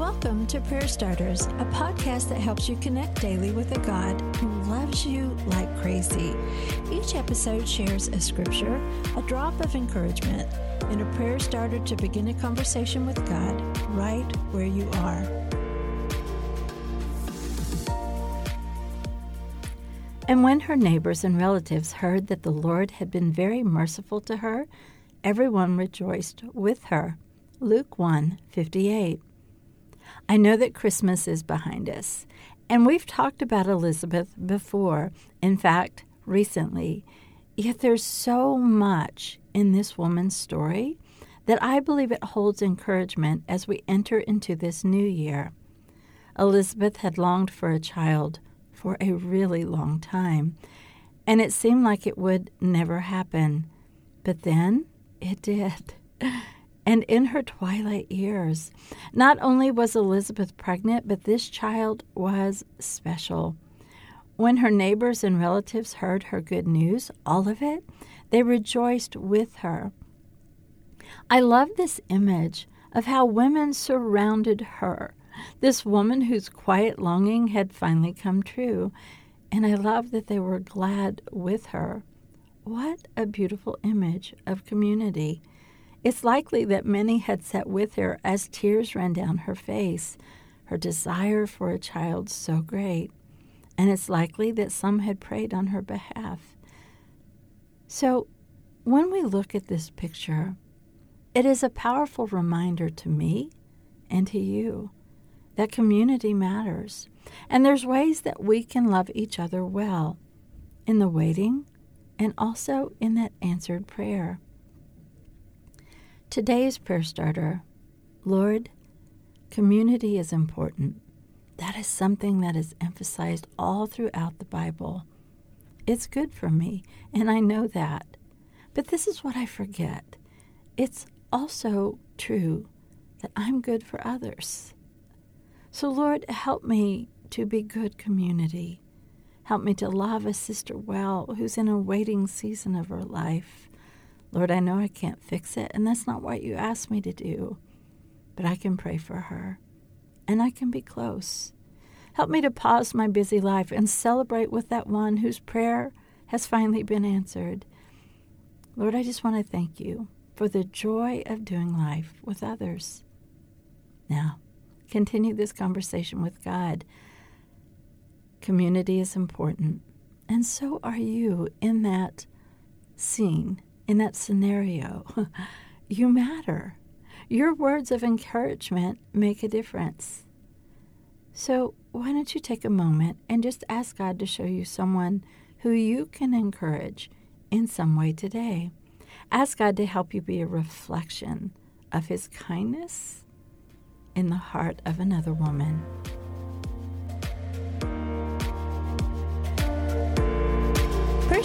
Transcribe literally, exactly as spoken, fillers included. Welcome to Prayer Starters, a podcast that helps you connect daily with a God who loves you like crazy. Each episode shares a scripture, a drop of encouragement, and a prayer starter to begin a conversation with God right where you are. And when her neighbors and relatives heard that the Lord had been very merciful to her, everyone rejoiced with her. Luke one fifty-eight. I know that Christmas is behind us, and we've talked about Elizabeth before, in fact, recently. Yet there's so much in this woman's story that I believe it holds encouragement as we enter into this new year. Elizabeth had longed for a child for a really long time, and it seemed like it would never happen. But then it did. And in her twilight years, not only was Elizabeth pregnant, but this child was special. When her neighbors and relatives heard her good news, all of it, they rejoiced with her. I love this image of how women surrounded her, this woman whose quiet longing had finally come true, and I love that they were glad with her. What a beautiful image of community. It's likely that many had sat with her as tears ran down her face, her desire for a child so great. And it's likely that some had prayed on her behalf. So when we look at this picture, it is a powerful reminder to me and to you that community matters. And there's ways that we can love each other well in the waiting and also in that answered prayer. Today's prayer starter, Lord, community is important. That is something that is emphasized all throughout the Bible. It's good for me, and I know that. But this is what I forget. It's also true that I'm good for others. So, Lord, help me to be good community. Help me to love a sister well who's in a waiting season of her life. Lord, I know I can't fix it, and that's not what you asked me to do, but I can pray for her, and I can be close. Help me to pause my busy life and celebrate with that one whose prayer has finally been answered. Lord, I just want to thank you for the joy of doing life with others. Now, continue this conversation with God. Community is important, and so are you in that scene. In that scenario, you matter. Your words of encouragement make a difference. So why don't you take a moment and just ask God to show you someone who you can encourage in some way today. Ask God to help you be a reflection of his kindness in the heart of another woman. Prayer